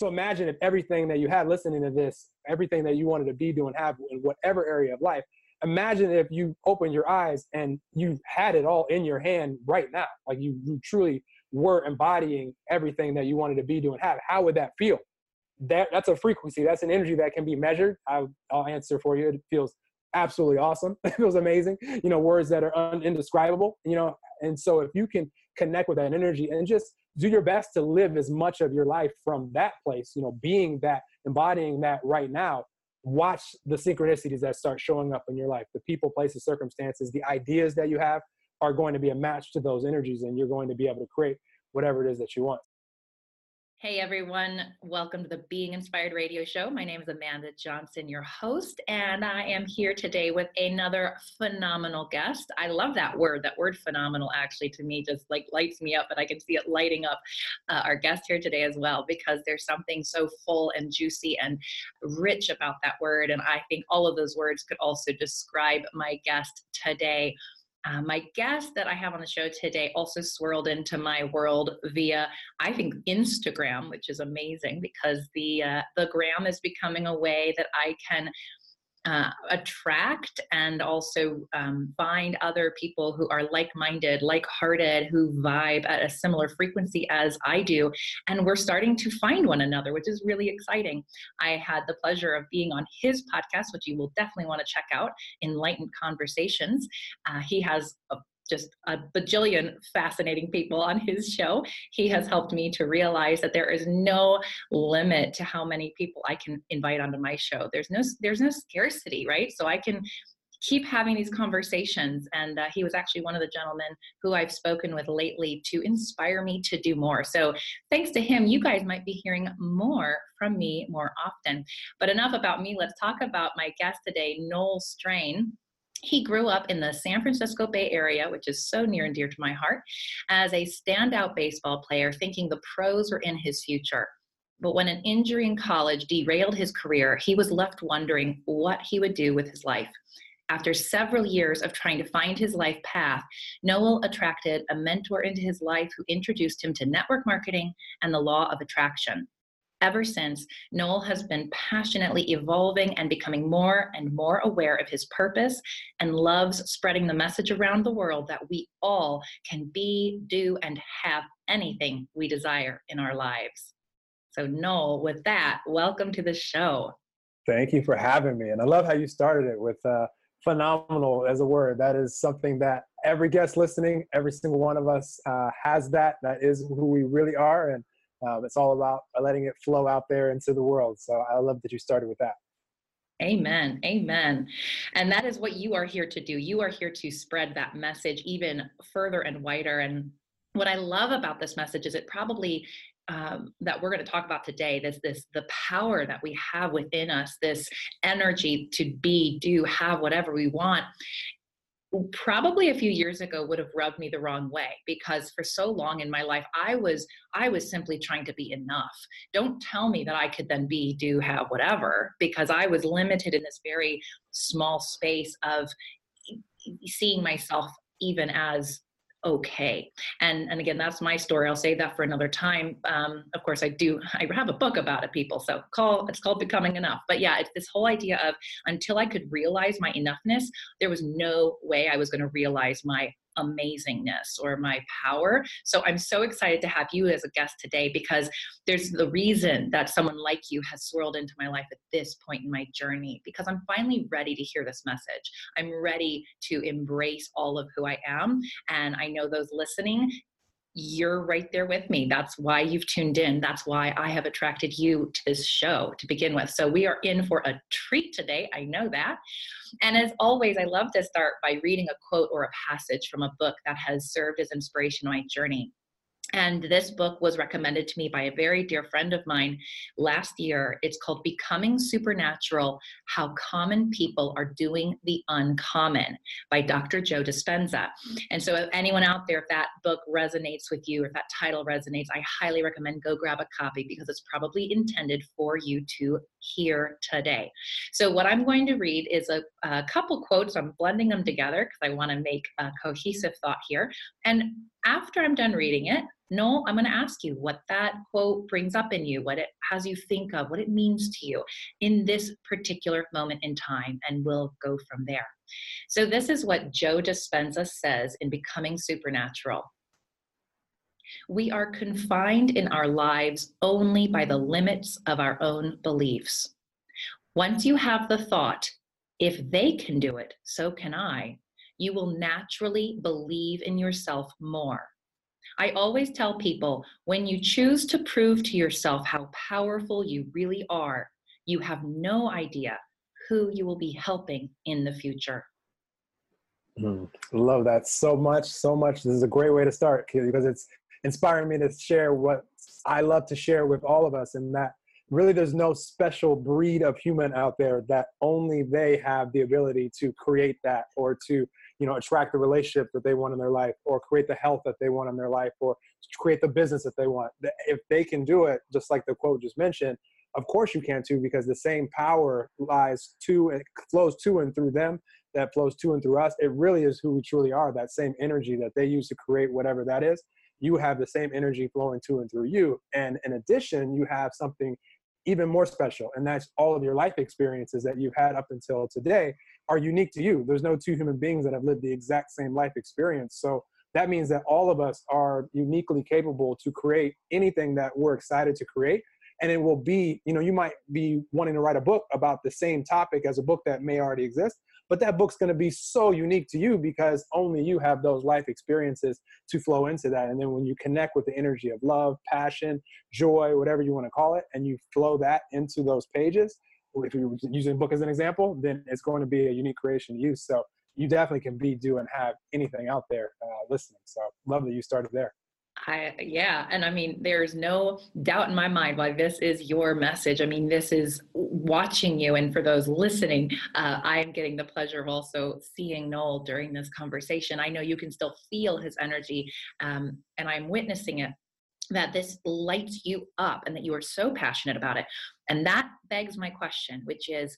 So imagine if everything that you had listening to this, everything that you wanted to be, do, and have in whatever area of life, imagine if you opened your eyes and you had it all in your hand right now. Like you truly were embodying everything that you wanted to be, do, and have. How would that feel? That's a frequency. That's an energy that can be measured. I'll answer for you. It feels absolutely awesome. It feels amazing. You know, words that are indescribable, you know. And so if you can connect with that energy and just do your best to live as much of your life from that place, you know, being that, embodying that right now, watch the synchronicities that start showing up in your life. The people, places, circumstances, the ideas that you have are going to be a match to those energies, and you're going to be able to create whatever it is that you want. Hey everyone, welcome to the Being Inspired Radio Show. My name is Amanda Johnson, your host, and I am here today with another phenomenal guest. I love that word. That word phenomenal actually to me just like lights me up, and I can see it lighting up our guest here today as well, because there's something so full and juicy and rich about that word. And I think all of those words could also describe my guest today. My guest that I have on the show today also swirled into my world via, I think, Instagram, which is amazing because the gram is becoming a way that I can attract and also find other people who are like-minded, like-hearted, who vibe at a similar frequency as I do. And we're starting to find one another, which is really exciting. I had the pleasure of being on his podcast, which you will definitely want to check out, Enlightened Conversations. He has just a bajillion fascinating people on his show. He has helped me to realize that there is no limit to how many people I can invite onto my show. There's no scarcity, right? So I can keep having these conversations. And he was actually one of the gentlemen who I've spoken with lately to inspire me to do more. So thanks to him, you guys might be hearing more from me more often. But enough about me. Let's talk about my guest today, Noel Strain. He grew up in the San Francisco Bay Area, which is so near and dear to my heart, as a standout baseball player, thinking the pros were in his future. But when an injury in college derailed his career, he was left wondering what he would do with his life. After several years of trying to find his life path, Noel attracted a mentor into his life who introduced him to network marketing and the law of attraction. Ever since, Noel has been passionately evolving and becoming more and more aware of his purpose and loves spreading the message around the world that we all can be, do, and have anything we desire in our lives. So Noel, with that, welcome to the show. Thank you for having me. And I love how you started it with phenomenal as a word. That is something that every guest listening, every single one of us has that. That is who we really are. And it's all about letting it flow out there into the world. So I love that you started with that. Amen. Amen. And that is what you are here to do. You are here to spread that message even further and wider. And what I love about this message is it probably that we're going to talk about today, the power that we have within us, this energy to be, do, have whatever we want. Probably a few years ago would have rubbed me the wrong way, because for so long in my life, I was simply trying to be enough. Don't tell me that I could then be, do, have, whatever, because I was limited in this very small space of seeing myself even as okay. And again, that's my story. I'll save that for another time. Of course, I have a book about it, people. So it's called Becoming Enough. But yeah, it's this whole idea of until I could realize my enoughness, there was no way I was going to realize my amazingness or my power. So I'm so excited to have you as a guest today, because there's the reason that someone like you has swirled into my life at this point in my journey, because I'm finally ready to hear this message. I'm ready to embrace all of who I am. And I know those listening, you're right there with me. That's why you've tuned in. That's why I have attracted you to this show to begin with. So we are in for a treat today. I know that. And as always, I love to start by reading a quote or a passage from a book that has served as inspiration on my journey. And this book was recommended to me by a very dear friend of mine last year. It's called Becoming Supernatural, How Common People Are Doing the Uncommon by Dr. Joe Dispenza. And so if anyone out there, if that book resonates with you, or if that title resonates, I highly recommend go grab a copy, because it's probably intended for you to hear today. So what I'm going to read is a couple quotes. I'm blending them together because I want to make a cohesive thought here. And After I'm done reading it, Noel, I'm going to ask you what that quote brings up in you, what it has you think of, what it means to you in this particular moment in time, and we'll go from there. So this is what Joe Dispenza says in Becoming Supernatural. We are confined in our lives only by the limits of our own beliefs. Once you have the thought, if they can do it, so can I, you will naturally believe in yourself more. I always tell people, when you choose to prove to yourself how powerful you really are, you have no idea who you will be helping in the future. Love that so much, so much. This is a great way to start, because it's inspiring me to share what I love to share with all of us, and that really there's no special breed of human out there, that only they have the ability to create that, or to, you know, attract the relationship that they want in their life, or create the health that they want in their life, or create the business that they want. If they can do it, just like the quote just mentioned, of course you can too, because the same power lies to and flows to and through them that flows to and through us. It really is who we truly are. That same energy that they use to create whatever that is, you have the same energy flowing to and through you. And in addition, you have something even more special. And that's all of your life experiences that you've had up until today are unique to you. There's no two human beings that have lived the exact same life experience. So that means that all of us are uniquely capable to create anything that we're excited to create. And it will be, you know, you might be wanting to write a book about the same topic as a book that may already exist, but that book's going to be so unique to you because only you have those life experiences to flow into that. And then when you connect with the energy of love, passion, joy, whatever you want to call it, and you flow that into those pages, if you're using a book as an example, then it's going to be a unique creation to you. So you definitely can be, do, and have anything out there listening. So love that you started there. Yeah. And I mean, there's no doubt in my mind why this is your message. I mean, this is watching you. And for those listening, I am getting the pleasure of also seeing Noel during this conversation. I know you can still feel his energy, and I'm witnessing it, that this lights you up and that you are so passionate about it. And that begs my question, which is,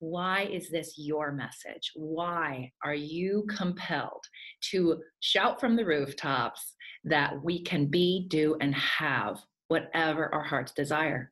why is this your message? Why are you compelled to shout from the rooftops that we can be, do, and have whatever our hearts desire?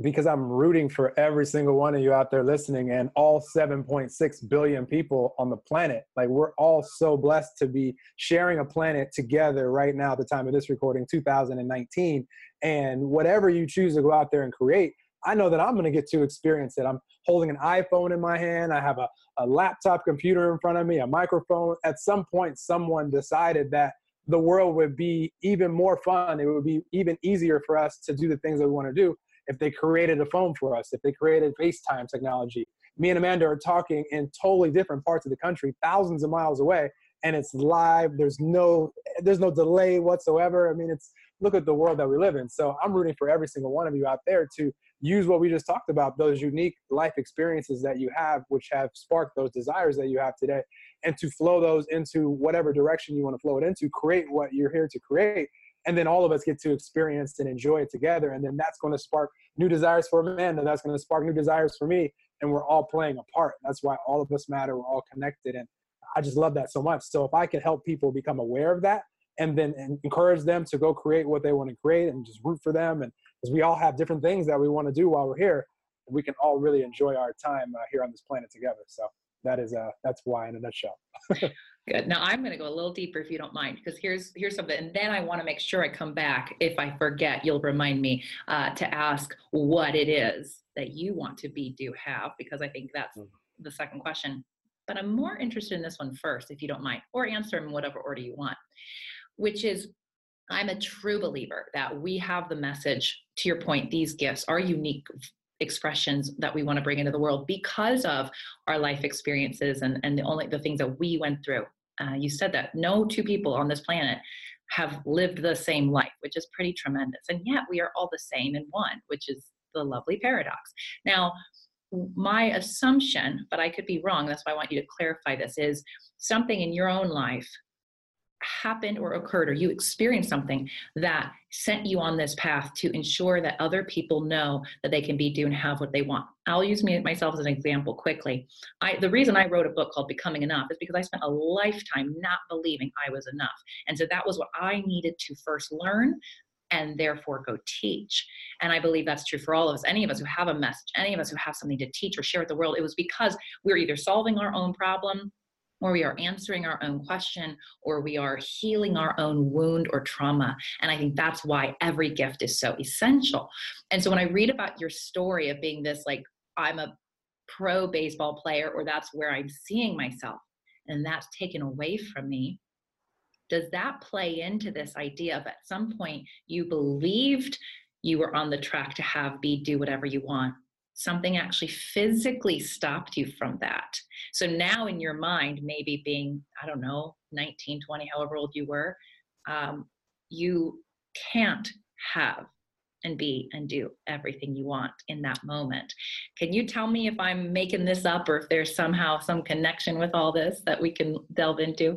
Because I'm rooting for every single one of you out there listening, and all 7.6 billion people on the planet. Like, we're all so blessed to be sharing a planet together right now at the time of this recording, 2019. And whatever you choose to go out there and create, I know that I'm going to get to experience it. I'm holding an iPhone in my hand. I have a laptop computer in front of me, a microphone. At some point, someone decided that the world would be even more fun. It would be even easier for us to do the things that we want to do if they created a phone for us, if they created FaceTime technology. Me and Amanda are talking in totally different parts of the country, thousands of miles away, and it's live. There's no delay whatsoever. I mean, it's look at the world that we live in. So I'm rooting for every single one of you out there to use what we just talked about, those unique life experiences that you have, which have sparked those desires that you have today, and to flow those into whatever direction you want to flow it into, create what you're here to create. And then all of us get to experience and enjoy it together. And then that's going to spark new desires for Amanda. That's going to spark new desires for me. And we're all playing a part. That's why all of us matter. We're all connected. And I just love that so much. So if I can help people become aware of that, and then encourage them to go create what they want to create, and just root for them. And because we all have different things that we want to do while we're here, we can all really enjoy our time here on this planet together. So that is, that's why in a nutshell. Good. Now I'm going to go a little deeper if you don't mind, because here's something. And then I want to make sure I come back. If I forget, you'll remind me to ask what it is that you want to be, do, have, because I think that's the second question. But I'm more interested in this one first, if you don't mind, or answer in whatever order you want, which is, I'm a true believer that we have the message, to your point, these gifts are unique expressions that we want to bring into the world because of our life experiences and the things that we went through. You said that no two people on this planet have lived the same life, which is pretty tremendous. And yet we are all the same in one, which is the lovely paradox. Now, my assumption, but I could be wrong, that's why I want you to clarify this, is something in your own life happened or occurred or you experienced something that sent you on this path to ensure that other people know that they can be, do, and have what they want. I'll use me myself as an example quickly. The reason I wrote a book called Becoming Enough is because I spent a lifetime not believing I was enough. And so that was what I needed to first learn and therefore go teach. And I believe that's true for all of us. Any of us who have a message, any of us who have something to teach or share with the world, it was because we're either solving our own problem, or we are answering our own question, or we are healing our own wound or trauma. And I think that's why every gift is so essential. And so when I read about your story of being this, like, I'm a pro baseball player, or that's where I'm seeing myself, and that's taken away from me, does that play into this idea of at some point you believed you were on the track to have, be, do whatever you want? Something actually physically stopped you from that. So now in your mind, maybe being, I don't know, 19, 20, however old you were, you can't have and be and do everything you want in that moment. Can you tell me if I'm making this up or if there's somehow some connection with all this that we can delve into?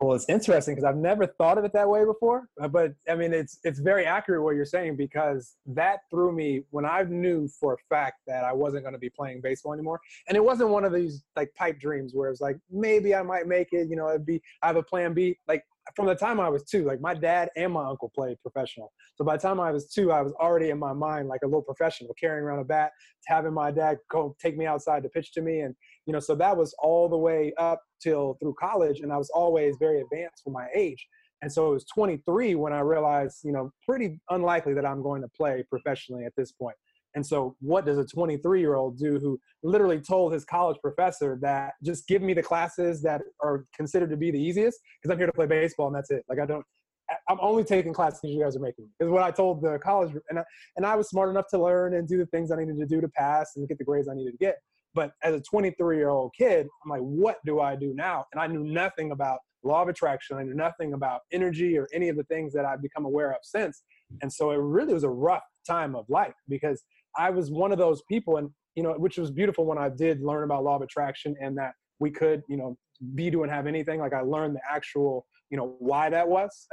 Well, it's interesting because I've never thought of it that way before, but I mean, it's very accurate what you're saying, because that threw me when I knew for a fact that I wasn't going to be playing baseball anymore. And it wasn't one of these like pipe dreams where it was like, maybe I might make it, you know, it'd be, I have a plan B. Like from the time I was 2, like my dad and my uncle played professional. So by the time I was 2, I was already in my mind, like a little professional, carrying around a bat, having my dad go take me outside to pitch to me. And, you know, so that was all the way up till through college, and I was always very advanced for my age. And so it was 23 when I realized, you know, pretty unlikely that I'm going to play professionally at this point. And so what does a 23-year-old do who literally told his college professor that just give me the classes that are considered to be the easiest because I'm here to play baseball and that's it. Like I'm only taking classes you guys are making, is what I told the college. And I was smart enough to learn and do the things I needed to do to pass and get the grades I needed to get. But as a 23-year-old kid, I'm like, what do I do now? And I knew nothing about law of attraction. I knew nothing about energy or any of the things that I've become aware of since. And so it really was a rough time of life because I was one of those people, and you know, which was beautiful when I did learn about law of attraction and that we could, you know, be, do, and have anything. Like I learned the actual, you know, why that was.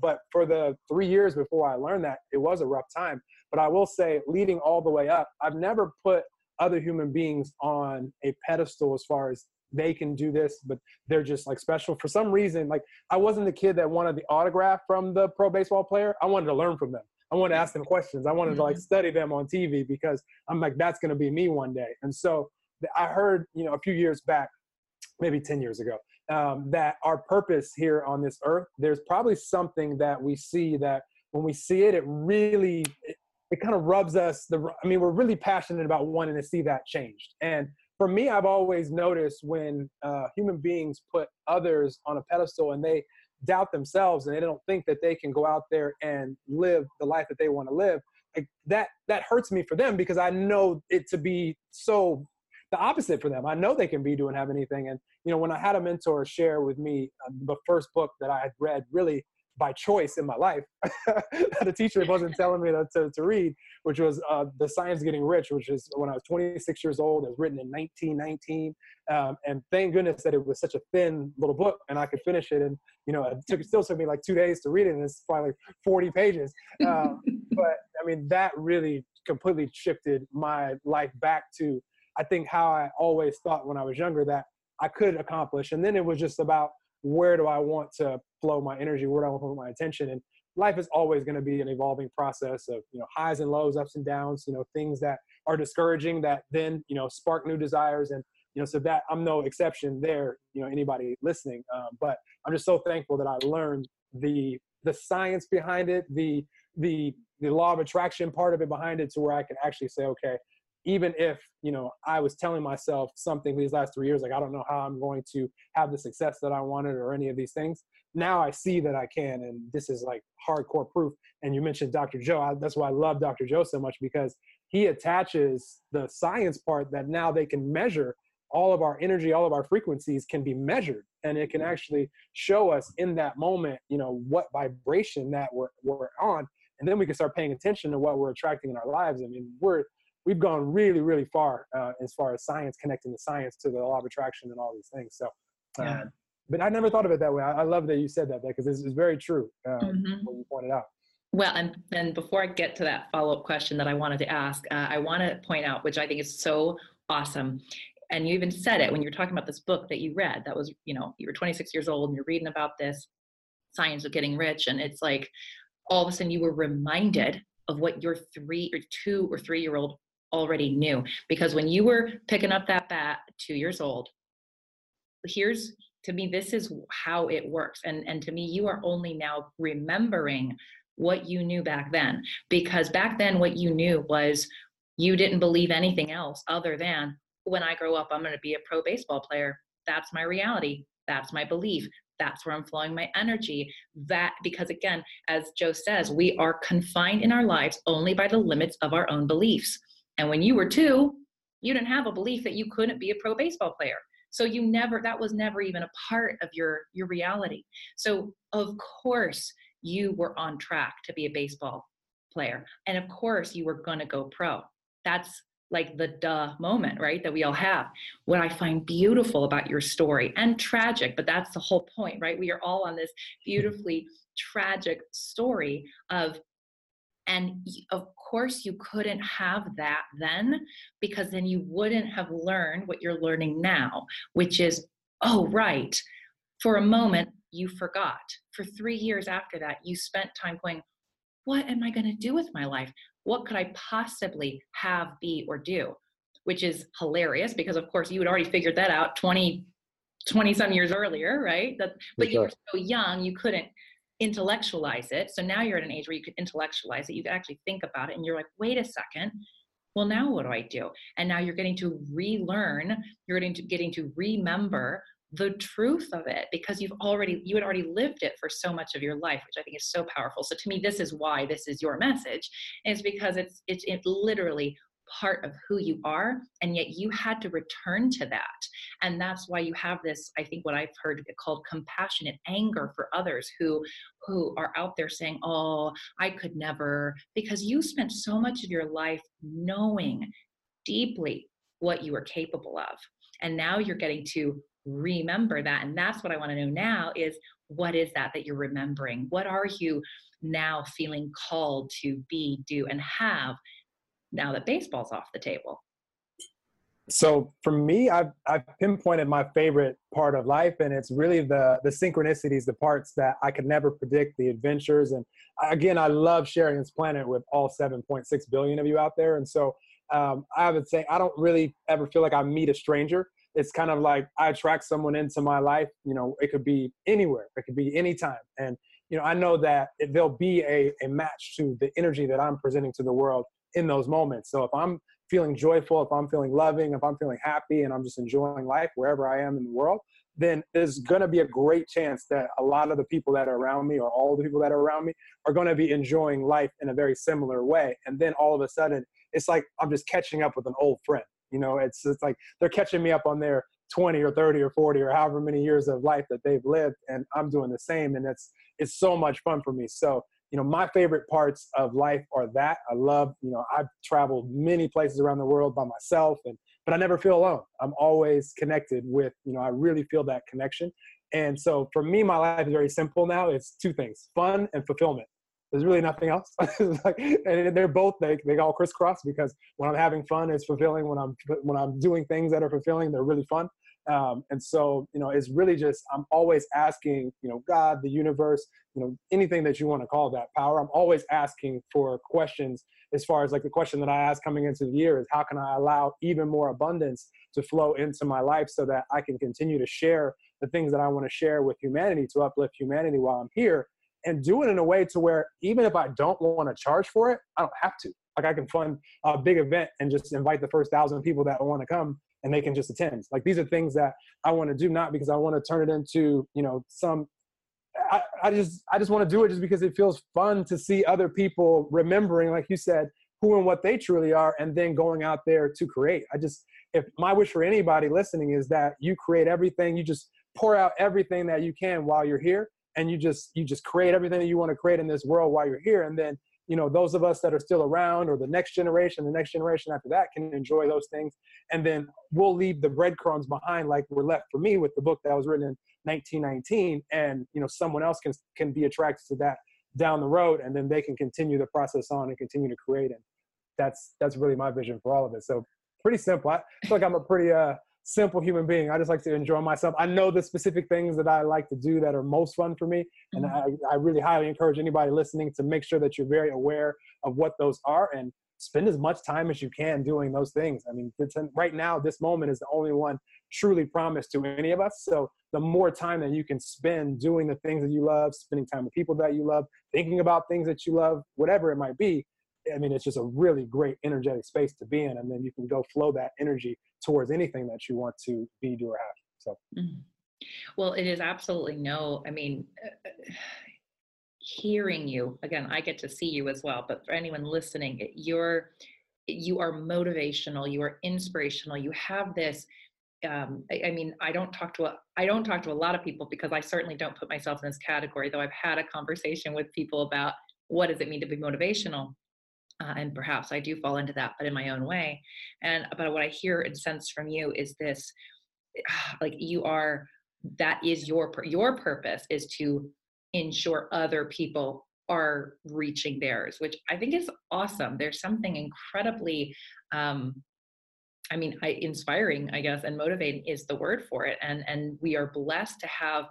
But for the 3 years before I learned that, it was a rough time. But I will say, leading all the way up, I've never put other human beings on a pedestal as far as they can do this, but they're just like special for some reason. Like I wasn't the kid that wanted the autograph from the pro baseball player. I wanted to learn from them. I wanted to ask them questions. I wanted to like study them on TV because I'm like, that's going to be me one day. And so I heard, you know, a few years back, maybe 10 years ago, that our purpose here on this earth, there's probably something that we see that when we see it, it kind of rubs us. I mean, we're really passionate about wanting to see that changed. And for me, I've always noticed when human beings put others on a pedestal and they doubt themselves and they don't think that they can go out there and live the life that they want to live, like that hurts me for them because I know it to be so the opposite for them. I know they can be, do, and have anything. And, you know, when I had a mentor share with me the first book that I had read really by choice in my life, the teacher wasn't telling me to read, which was The Science of Getting Rich, which is when I was 26 years old. It was written in 1919. And thank goodness that it was such a thin little book and I could finish it. And, you know, it still took me like 2 days to read it, and it's probably like 40 pages. But I mean, that really completely shifted my life back to, I think, how I always thought when I was younger that I could accomplish. And then it was just about, where do I want to flow my energy? Where do I want to put my attention? And life is always going to be an evolving process of, you know, highs and lows, ups and downs, you know, things that are discouraging that then, you know, spark new desires. And, you know, so that I'm no exception there, you know, anybody listening. But I'm just so thankful that I learned the science behind it, the law of attraction part of it behind it, to where I can actually say, okay, even if, you know, I was telling myself something these last 3 years, like, I don't know how I'm going to have the success that I wanted or any of these things. Now I see that I can. And this is like hardcore proof. And you mentioned Dr. Joe. That's why I love Dr. Joe so much, because he attaches the science part that now they can measure. All of our energy, all of our frequencies can be measured, and it can actually show us in that moment, you know, what vibration that we're on. And then we can start paying attention to what we're attracting in our lives. I mean, we've gone really, really far as far as science, connecting the science to the law of attraction and all these things. So But I never thought of it that way. I love that you said that because this is very true, what you pointed out. Well, and before I get to that follow-up question that I wanted to ask, I want to point out, which I think is so awesome, and you even said it when you were talking about this book that you read, that was, you know, you were 26 years old and you're reading about this Science of Getting Rich, and it's like all of a sudden you were reminded of what your 2 or 3 year old already knew. Because when you were picking up that bat 2 years old, here's, to me, this is how it works. And to me, you are only now remembering what you knew back then, because back then what you knew was you didn't believe anything else other than, when I grow up, I'm going to be a pro baseball player. That's my reality. That's my belief. That's where I'm flowing my energy. That, because again, as Joe says, we are confined in our lives only by the limits of our own beliefs. And when you were 2, you didn't have a belief that you couldn't be a pro baseball player. So you never, that was never even a part of your reality. So of course you were on track to be a baseball player. And of course you were going to go pro. That's like the duh moment, right? That we all have. What I find beautiful about your story, and tragic, but that's the whole point, right? We are all on this beautifully tragic story of, and of course you couldn't have that then, because then you wouldn't have learned what you're learning now, which is, oh, right. For a moment, you forgot. For 3 years after that, you spent time going, what am I going to do with my life? What could I possibly have, be, or do? Which is hilarious, because of course you had already figured that out 20 some years earlier, right? But you were so young, you couldn't intellectualize it. So now you're at an age where you could intellectualize it. You could actually think about it, and you're like, wait a second. Well, now what do I do? And now you're getting to relearn. You're getting to remember the truth of it, because you had already lived it for so much of your life, which I think is so powerful. So to me, this is why this is your message, is because it's literally part of who you are, and yet you had to return to that. And that's why you have this, I think what I've heard called compassionate anger for others who are out there saying, oh, I could never, because you spent so much of your life knowing deeply what you were capable of. And now you're getting to remember that. And that's what I want to know now is, what is that you're remembering? What are you now feeling called to be, do, and have now that baseball's off the table? So for me, I've pinpointed my favorite part of life, and it's really the synchronicities, the parts that I could never predict, the adventures. And again, I love sharing this planet with all 7.6 billion of you out there. And so I would say I don't really ever feel like I meet a stranger. It's kind of like I attract someone into my life. You know, it could be anywhere, it could be anytime. And, you know, I know that there'll be a match to the energy that I'm presenting to the world in those moments. So if I'm feeling joyful, if I'm feeling loving, if I'm feeling happy, and I'm just enjoying life wherever I am in the world, then there's going to be a great chance that a lot of the people that are around me, or all the people that are around me, are going to be enjoying life in a very similar way. And then all of a sudden, it's like I'm just catching up with an old friend. You know, it's like they're catching me up on their 20 or 30 or 40 or however many years of life that they've lived, and I'm doing the same, and it's so much fun for me. So, you know, my favorite parts of life are that I love. You know, I've traveled many places around the world by myself, but I never feel alone. I'm always connected with, you know, I really feel that connection. And so for me, my life is very simple now. It's two things: fun and fulfillment. There's really nothing else. Like, and they're both, they all crisscross, because when I'm having fun, it's fulfilling. When I'm doing things that are fulfilling, they're really fun. And so, you know, it's really just, I'm always asking, you know, God, the universe, you know, anything that you want to call that power. I'm always asking for questions, as far as like the question that I asked coming into the year is, how can I allow even more abundance to flow into my life so that I can continue to share the things that I want to share with humanity, to uplift humanity while I'm here? And do it in a way to where even if I don't want to charge for it, I don't have to. Like, I can fund a big event and just invite the first 1,000 people that want to come, and they can just attend. Like, these are things that I want to do, not because I want to turn it into, you know, some, I just want to do it just because it feels fun to see other people remembering, like you said, who and what they truly are, and then going out there to create. If my wish for anybody listening is that you create everything, you just pour out everything that you can while you're here. And you just create everything that you want to create in this world while you're here. And then, you know, those of us that are still around, or the next generation after that, can enjoy those things. And then we'll leave the breadcrumbs behind, like we're left, for me, with the book that was written in 1919, and someone else can be attracted to that down the road, and then they can continue the process on and continue to create. And that's really my vision for all of it. So pretty simple. I feel like I'm a pretty simple human being. I just like to enjoy myself. I know the specific things that I like to do that are most fun for me. And I really highly encourage anybody listening to make sure that you're very aware of what those are and spend as much time as you can doing those things. I mean, right now, this moment is the only one truly promised to any of us. So the more time that you can spend doing the things that you love, spending time with people that you love, thinking about things that you love, whatever it might be, I mean, it's just a really great energetic space to be in. And then you can go flow that energy towards anything that you want to be, do, or have. So, Well, it is absolutely hearing you again, I get to see you as well, but for anyone listening, you are motivational, you are inspirational. You have this, I don't talk to a lot of people because I certainly don't put myself in this category, though I've had a conversation with people about what does it mean to be motivational? And perhaps I do fall into that, but in my own way. But what I hear and sense from you is this, that is your purpose is to ensure other people are reaching theirs, which I think is awesome. There's something incredibly, inspiring, I guess, and motivating is the word for it. And we are blessed to have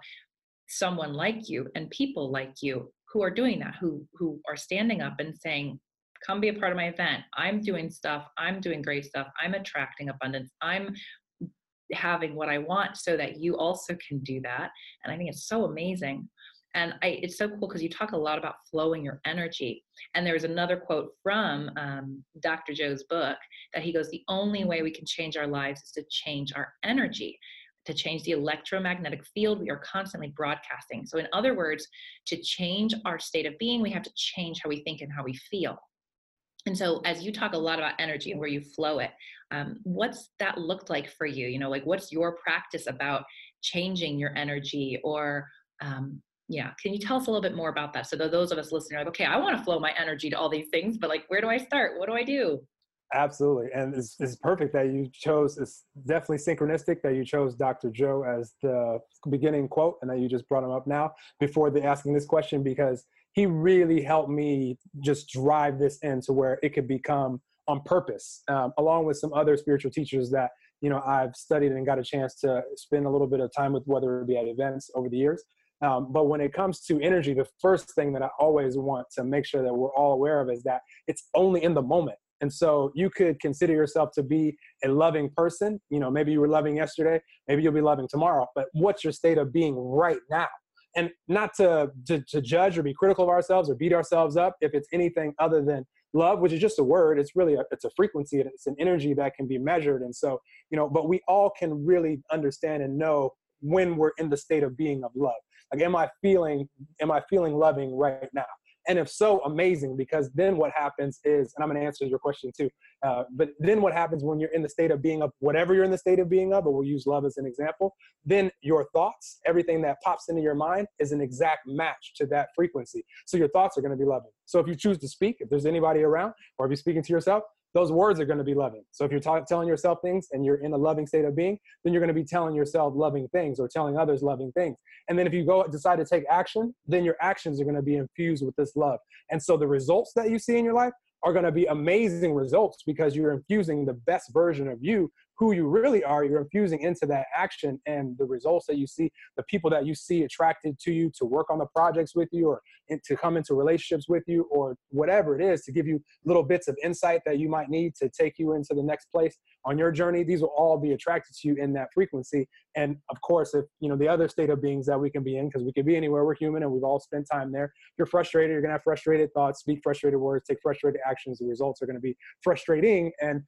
someone like you and people like you who are doing that, who are standing up and saying, come be a part of my event. I'm doing stuff. I'm doing great stuff. I'm attracting abundance. I'm having what I want so that you also can do that. And I think it's so amazing. And it's so cool because you talk a lot about flowing your energy. And there's another quote from Dr. Joe's book that he goes, the only way we can change our lives is to change our energy, to change the electromagnetic field we are constantly broadcasting. So in other words, to change our state of being, we have to change how we think and how we feel. And so as you talk a lot about energy and where you flow it, what's that looked like for you? What's your practice about changing your energy or, can you tell us a little bit more about that? So those of us listening are like, okay, I want to flow my energy to all these things, but where do I start? What do I do? Absolutely. And it's perfect that you chose, it's definitely synchronistic that you chose Dr. Joe as the beginning quote and that you just brought him up now before the asking this question, because he really helped me just drive this in to where it could become on purpose, along with some other spiritual teachers that, I've studied and got a chance to spend a little bit of time with, whether it be at events over the years. But when it comes to energy, the first thing that I always want to make sure that we're all aware of is that it's only in the moment. And so you could consider yourself to be a loving person. Maybe you were loving yesterday, maybe you'll be loving tomorrow, but what's your state of being right now? And not to judge or be critical of ourselves or beat ourselves up if it's anything other than love, which is just a word. It's really it's a frequency and it's an energy that can be measured. And so, but we all can really understand and know when we're in the state of being of love. Like, am I feeling loving right now? And if so, amazing, because then what happens is, and I'm going to answer your question too, but then what happens when you're in the state of being of whatever you're in the state of being of, but we'll use love as an example, then your thoughts, everything that pops into your mind is an exact match to that frequency. So your thoughts are going to be loving. So if you choose to speak, if there's anybody around, or if you're speaking to yourself, those words are going to be loving. So if you're telling yourself things and you're in a loving state of being, then you're going to be telling yourself loving things or telling others loving things. And then if you decide to take action, then your actions are going to be infused with this love. And so the results that you see in your life are going to be amazing results because you're infusing the best version of you, who you really are. You're infusing into that action, and the results that you see, the people that you see attracted to you to work on the projects with you or to come into relationships with you or whatever it is to give you little bits of insight that you might need to take you into the next place on your journey. These will all be attracted to you in that frequency. And of course, if the other state of beings that we can be in, because we can be anywhere, we're human and we've all spent time there. You're frustrated, you're going to have frustrated thoughts, speak frustrated words, take frustrated actions. The results are going to be frustrating. And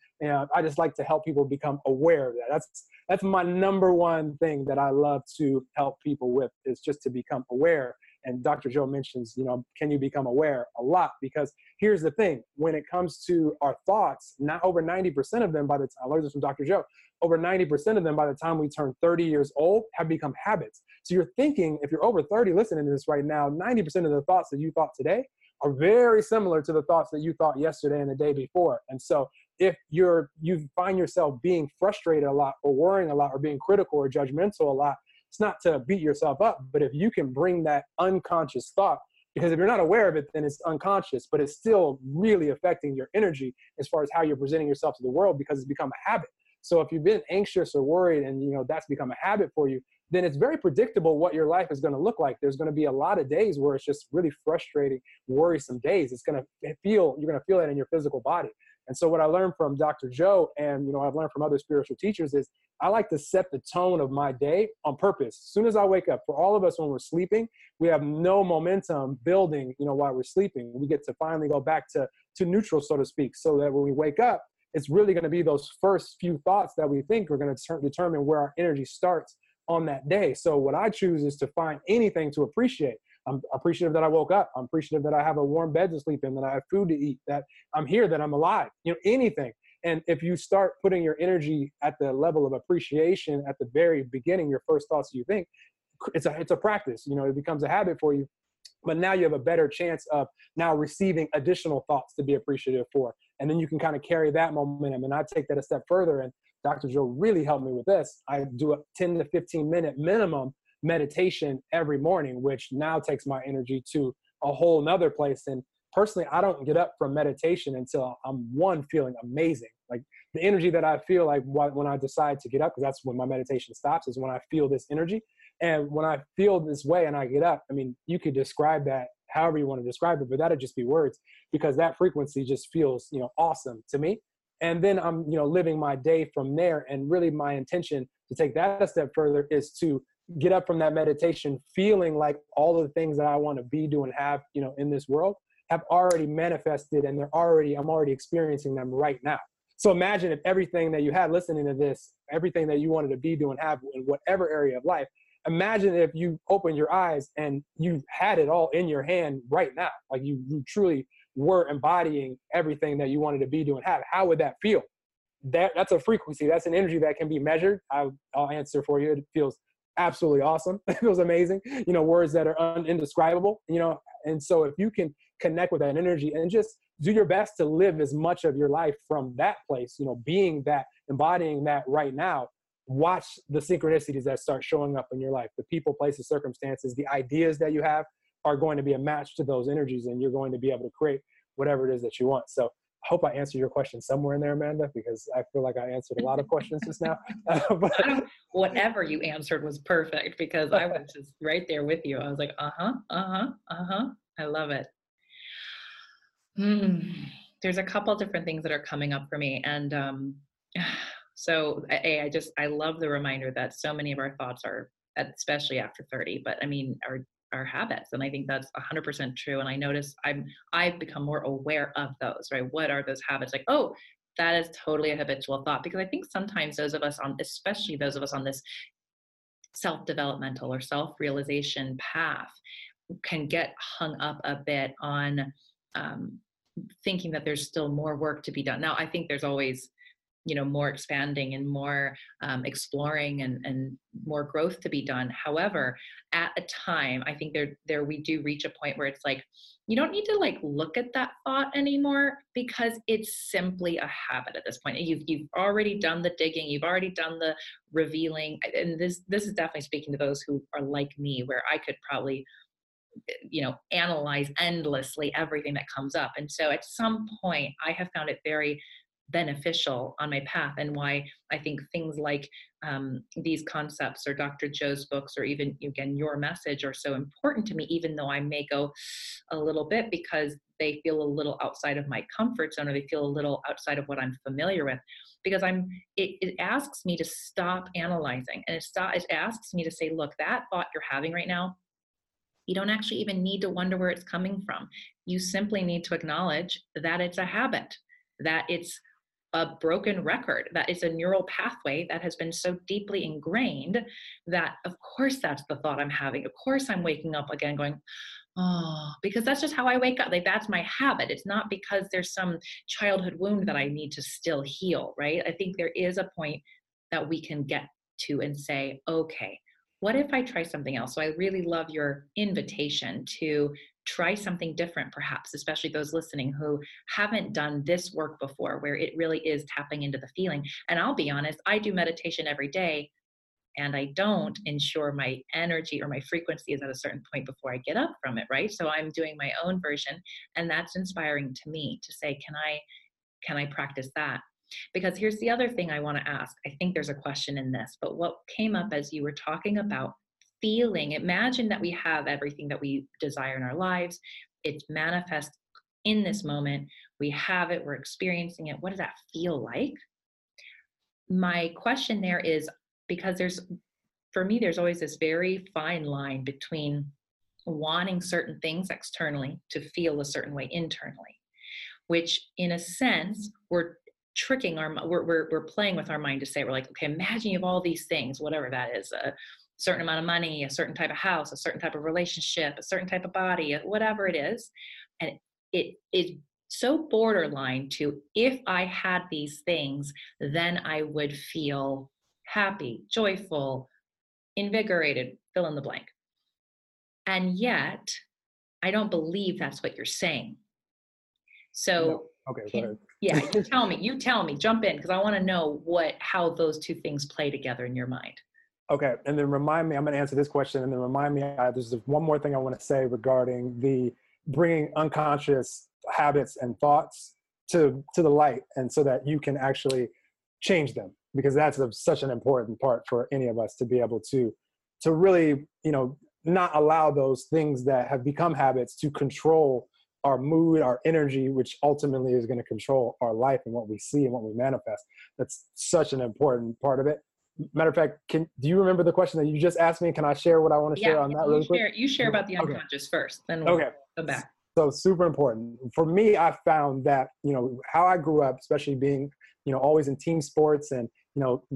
I just like to help people become aware of that. That's my number one thing that I love to help people with, is just to become aware. And Dr. Joe mentions, can you become aware a lot? Because here's the thing, when it comes to our thoughts, not over 90% of them by the time, I learned this from Dr. Joe, over 90% of them by the time we turn 30 years old have become habits. So you're thinking, if you're over 30 listening to this right now, 90% of the thoughts that you thought today are very similar to the thoughts that you thought yesterday and the day before. And so if you find yourself being frustrated a lot or worrying a lot or being critical or judgmental a lot, It's not to beat yourself up, but if you can bring that unconscious thought, because if you're not aware of it, then it's unconscious, but it's still really affecting your energy as far as how you're presenting yourself to the world, because it's become a habit. So if you've been anxious or worried and you know that's become a habit for you, then it's very predictable what your life is going to look like. There's going to be a lot of days where it's just really frustrating, worrisome days. It's going to feel, you're going to feel that in your physical body. And so what I learned from Dr. Joe, and you know I've learned from other spiritual teachers, is I like to set the tone of my day on purpose. As soon as I wake up, for all of us when we're sleeping, we have no momentum building, you know, while we're sleeping. We get to finally go back to neutral, so to speak, so that when we wake up, it's really going to be those first few thoughts that we think are going to determine where our energy starts on that day. So what I choose is to find anything to appreciate. I'm appreciative that I woke up. I'm appreciative that I have a warm bed to sleep in, that I have food to eat, that I'm here, that I'm alive, you know, anything. And if you start putting your energy at the level of appreciation at the very beginning, your first thoughts you think, it's a practice, you know, it becomes a habit for you. But now you have a better chance of now receiving additional thoughts to be appreciative for. And then you can kind of carry that momentum. And I take that a step further, and Dr. Joe really helped me with this. I do a 10 to 15 minute minimum meditation every morning, which now takes my energy to a whole nother place. And personally, I don't get up from meditation until I'm feeling amazing. Like the energy that I feel like when I decide to get up, because that's when my meditation stops, is when I feel this energy. And when I feel this way and I get up, I mean, you could describe that however you want to describe it, but that'd just be words, because that frequency just feels, you know, awesome to me. And then I'm, you know, living my day from there. And really my intention to take that a step further is to get up from that meditation feeling like all of the things that I want to be, do, and have, you know, in this world have already manifested, and I'm already experiencing them right now. So imagine if everything that you had listening to this, everything that you wanted to be, do, and have in whatever area of life, imagine if you opened your eyes and you had it all in your hand right now. Like you truly were embodying everything that you wanted to be, do, and have. How would that feel? That's a frequency. That's an energy that can be measured. I'll answer for you. It feels absolutely awesome. It feels amazing. You know, words that are indescribable, you know. And so if you can connect with that energy and just do your best to live as much of your life from that place, you know, being that, embodying that right now, watch the synchronicities that start showing up in your life. The people, places, circumstances, the ideas that you have are going to be a match to those energies, and you're going to be able to create whatever it is that you want. So I hope I answered your question somewhere in there, Amanda, because I feel like I answered a lot of questions just now. Whatever you answered was perfect, because I was just right there with you. I was like, I love it. There's a couple different things that are coming up for me. And so I love the reminder that so many of our thoughts are, especially after 30, but I mean, our habits. And I think that's 100% true. And I notice I've become more aware of those, right? What are those habits? Like, oh, that is totally a habitual thought. Because I think sometimes those of us especially those of us on this self-developmental or self-realization path can get hung up a bit on thinking that there's still more work to be done. Now, I think there's always, you know, more expanding and more exploring and more growth to be done. However, at a time, I think there we do reach a point where it's like, you don't need to like look at that thought anymore, because it's simply a habit at this point. You've already done the digging, you've already done the revealing. And this is definitely speaking to those who are like me, where I could probably, you know, analyze endlessly everything that comes up. And so at some point, I have found it very beneficial on my path, and why I think things like these concepts or Dr. Joe's books, or even again your message, are so important to me, even though I may go a little bit, because they feel a little outside of my comfort zone, or they feel a little outside of what I'm familiar with, because it asks me to stop analyzing, and it asks me to say, look, that thought you're having right now, you don't actually even need to wonder where it's coming from. You simply need to acknowledge that it's a habit, that it's a broken record, that is a neural pathway that has been so deeply ingrained that of course that's the thought I'm having. Of course I'm waking up again going, oh, because that's just how I wake up. Like, that's my habit. It's not because there's some childhood wound that I need to still heal, right? I think there is a point that we can get to and say, okay, what if I try something else? So I really love your invitation to try something different, perhaps, especially those listening who haven't done this work before, where it really is tapping into the feeling. And I'll be honest, I do meditation every day, and I don't ensure my energy or my frequency is at a certain point before I get up from it, right? So I'm doing my own version, and that's inspiring to me to say, can I practice that? Because here's the other thing I want to ask. I think there's a question in this, but what came up as you were talking about feeling, imagine that we have everything that we desire in our lives. It's manifest in this moment. We have it, we're experiencing it. What does that feel like? My question there is, because there's, for me, there's always this very fine line between wanting certain things externally to feel a certain way internally, which in a sense, we're tricking our, we're playing with our mind to say, we're like, okay, imagine you have all these things, whatever that is, a certain amount of money, a certain type of house, a certain type of relationship, a certain type of body, whatever it is. And it is so borderline to, if I had these things, then I would feel happy, joyful, invigorated, fill in the blank. And yet, I don't believe that's what you're saying. So, no. Okay, go ahead. Yeah, you tell me, jump in, because I want to know how those two things play together in your mind. Okay, and then remind me, I'm going to answer this question, and then remind me, there's one more thing I want to say regarding the bringing unconscious habits and thoughts to the light, and so that you can actually change them, because that's such an important part for any of us to be able to really, not allow those things that have become habits to control our mood, our energy, which ultimately is going to control our life and what we see and what we manifest. That's such an important part of it. Matter of fact, do you remember the question that you just asked me? Can I share what I want to share on that really quick? You share about the unconscious first, then we'll go back. So super important. For me, I found that, how I grew up, especially being, always in team sports and,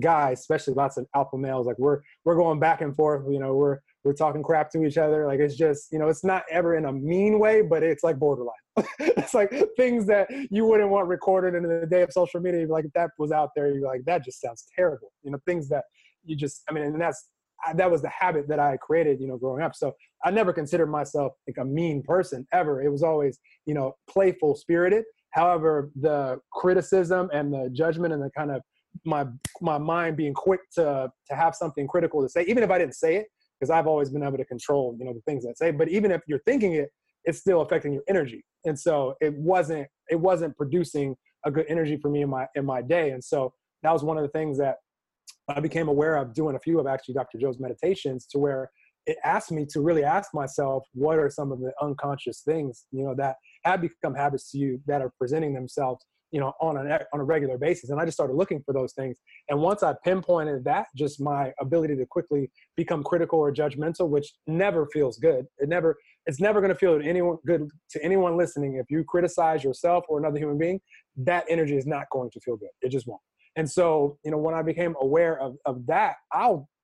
guys, especially lots of alpha males, like we're going back and forth, we're talking crap to each other. Like, it's just, it's not ever in a mean way, but it's like borderline. It's like things that you wouldn't want recorded in the day of social media. You'd be like, if that was out there, you're like, that just sounds terrible. Things that you just, and that was the habit that I created, growing up. So I never considered myself like a mean person ever. It was always, playful spirited. However, the criticism and the judgment and the kind of my mind being quick to have something critical to say, even if I didn't say it, because I've always been able to control, the things that I say. But even if you're thinking it, it's still affecting your energy. And so it wasn't producing a good energy for me in my day. And so that was one of the things that I became aware of doing a few of actually Dr. Joe's meditations, to where it asked me to really ask myself, what are some of the unconscious things, that have become habits to you that are presenting themselves, on a regular basis. And I just started looking for those things. And once I pinpointed that, just my ability to quickly become critical or judgmental, which never feels good. It's never going to feel good to anyone listening. If you criticize yourself or another human being, that energy is not going to feel good. It just won't. And so, when I became aware of that,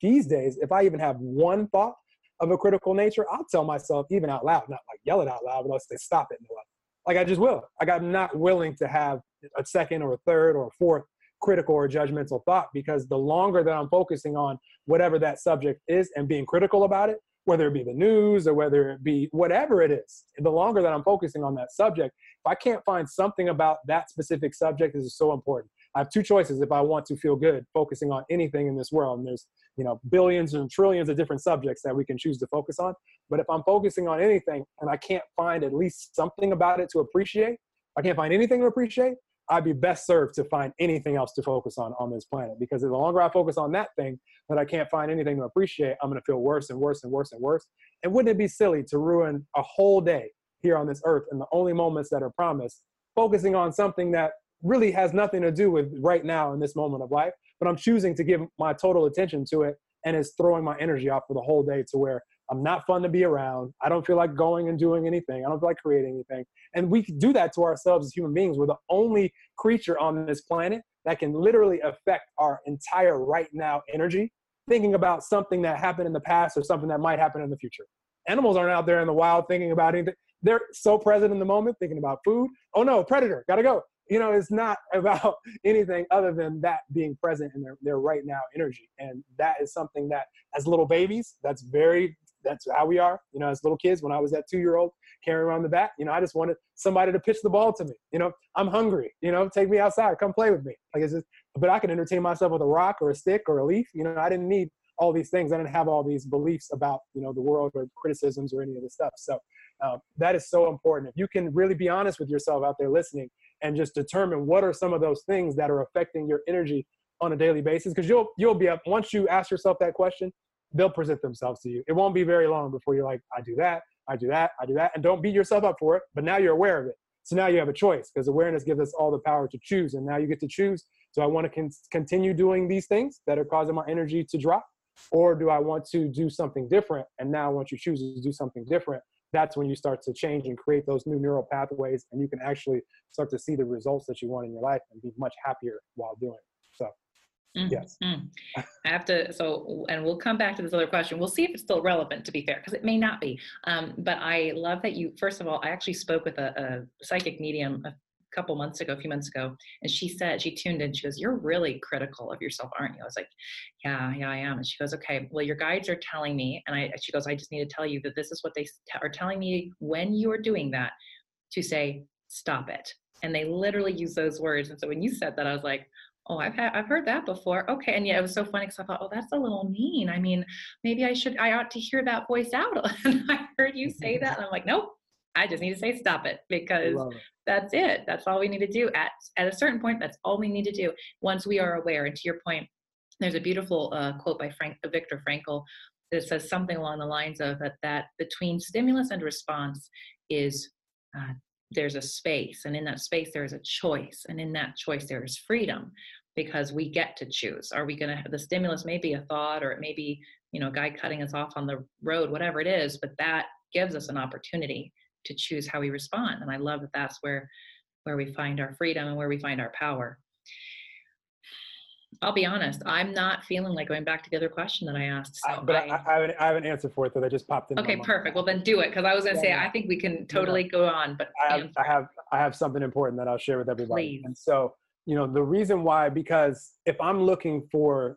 these days, if I even have one thought of a critical nature, I'll tell myself even out loud, not like yell it out loud, but I'll say, stop it, Noel. Like, I just will. Like, I'm not willing to have a second or a third or a fourth critical or judgmental thought, because the longer that I'm focusing on whatever that subject is and being critical about it, whether it be the news or whether it be whatever it is, the longer that I'm focusing on that subject, if I can't find something about that specific subject, this is so important. I have two choices if I want to feel good focusing on anything in this world. And there's, billions and trillions of different subjects that we can choose to focus on. But if I'm focusing on anything and I can't find at least something about it to appreciate, I can't find anything to appreciate, I'd be best served to find anything else to focus on this planet. Because the longer I focus on that thing that I can't find anything to appreciate, I'm going to feel worse and worse and worse and worse. And wouldn't it be silly to ruin a whole day here on this earth and the only moments that are promised, focusing on something that really has nothing to do with right now in this moment of life, but I'm choosing to give my total attention to it, and it's throwing my energy off for the whole day, to where I'm not fun to be around. I don't feel like going and doing anything. I don't feel like creating anything. And we do that to ourselves as human beings. We're the only creature on this planet that can literally affect our entire right now energy, thinking about something that happened in the past or something that might happen in the future. Animals aren't out there in the wild thinking about anything. They're so present in the moment, thinking about food. Oh no, predator, gotta go. It's not about anything other than that being present in their right now energy. And that is something that as little babies, that's how we are, as little kids. When I was that 2-year-old carrying around the bat, I just wanted somebody to pitch the ball to me. I'm hungry, take me outside, come play with me. But I can entertain myself with a rock or a stick or a leaf. I didn't need all these things. I didn't have all these beliefs about, you know, the world or criticisms or any of this stuff. So that is so important. If you can really be honest with yourself out there listening and just determine what are some of those things that are affecting your energy on a daily basis, because you'll be up, once you ask yourself that question, they'll present themselves to you. It won't be very long before you're like, I do that, I do that, I do that. And don't beat yourself up for it, but now you're aware of it. So now you have a choice, because awareness gives us all the power to choose. And now you get to choose. Do I want to continue doing these things that are causing my energy to drop? Or do I want to do something different? And now once you choose to do something different, that's when you start to change and create those new neural pathways. And you can actually start to see the results that you want in your life and be much happier while doing it. So. Mm-hmm. Yes. Mm-hmm. I have to, so, and we'll come back to this other question. We'll see if it's still relevant, to be fair, because it may not be. But I love that you, first of all, I actually spoke with a psychic medium a few months ago, and she said, she tuned in, she goes, you're really critical of yourself, aren't you? I was like, yeah, I am. And she goes, okay, well, your guides are telling me, and she goes, I just need to tell you that this is what they are telling me when you are doing that, to say, stop it. And they literally use those words. And so when you said that, I was like, oh, I've heard that before. Okay. And yeah, it was so funny because I thought, oh, that's a little mean. I mean, maybe I ought to hear that voice out. And I heard you say that. And I'm like, nope, I just need to say, stop it, because that's it. That's all we need to do at a certain point. That's all we need to do once we are aware. And to your point, there's a beautiful quote by Viktor Frankl that says something along the lines of that between stimulus and response is, there's a space, and in that space, there is a choice. And in that choice, there is freedom, because we get to choose. Are we going to have the stimulus? Maybe a thought, or it may be, you know, a guy cutting us off on the road, whatever it is, but that gives us an opportunity to choose how we respond. And I love that that's where we find our freedom and where we find our power. I'll be honest, I'm not feeling like going back to the other question that I asked. So but I have an answer for it that just popped in. Okay, perfect. Well, then do it, because I was going to say, I think we can totally go on. But I have something important that I'll share with everybody. Please. And so, you know, the reason why, because if I'm looking for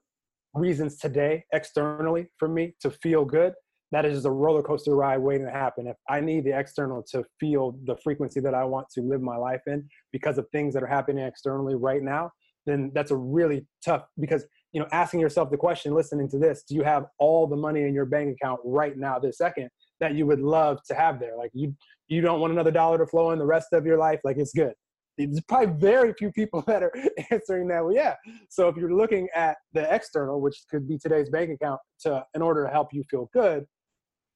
reasons today externally for me to feel good, that is just a roller coaster ride waiting to happen. If I need the external to feel the frequency that I want to live my life in because of things that are happening externally right now, then that's a really tough, because, you know, asking yourself the question, listening to this, do you have all the money in your bank account right now, this second, that you would love to have there? Like you don't want another dollar to flow in the rest of your life. Like, it's good. There's probably very few people that are answering that. Well, yeah. So if you're looking at the external, which could be today's bank account, in order to help you feel good,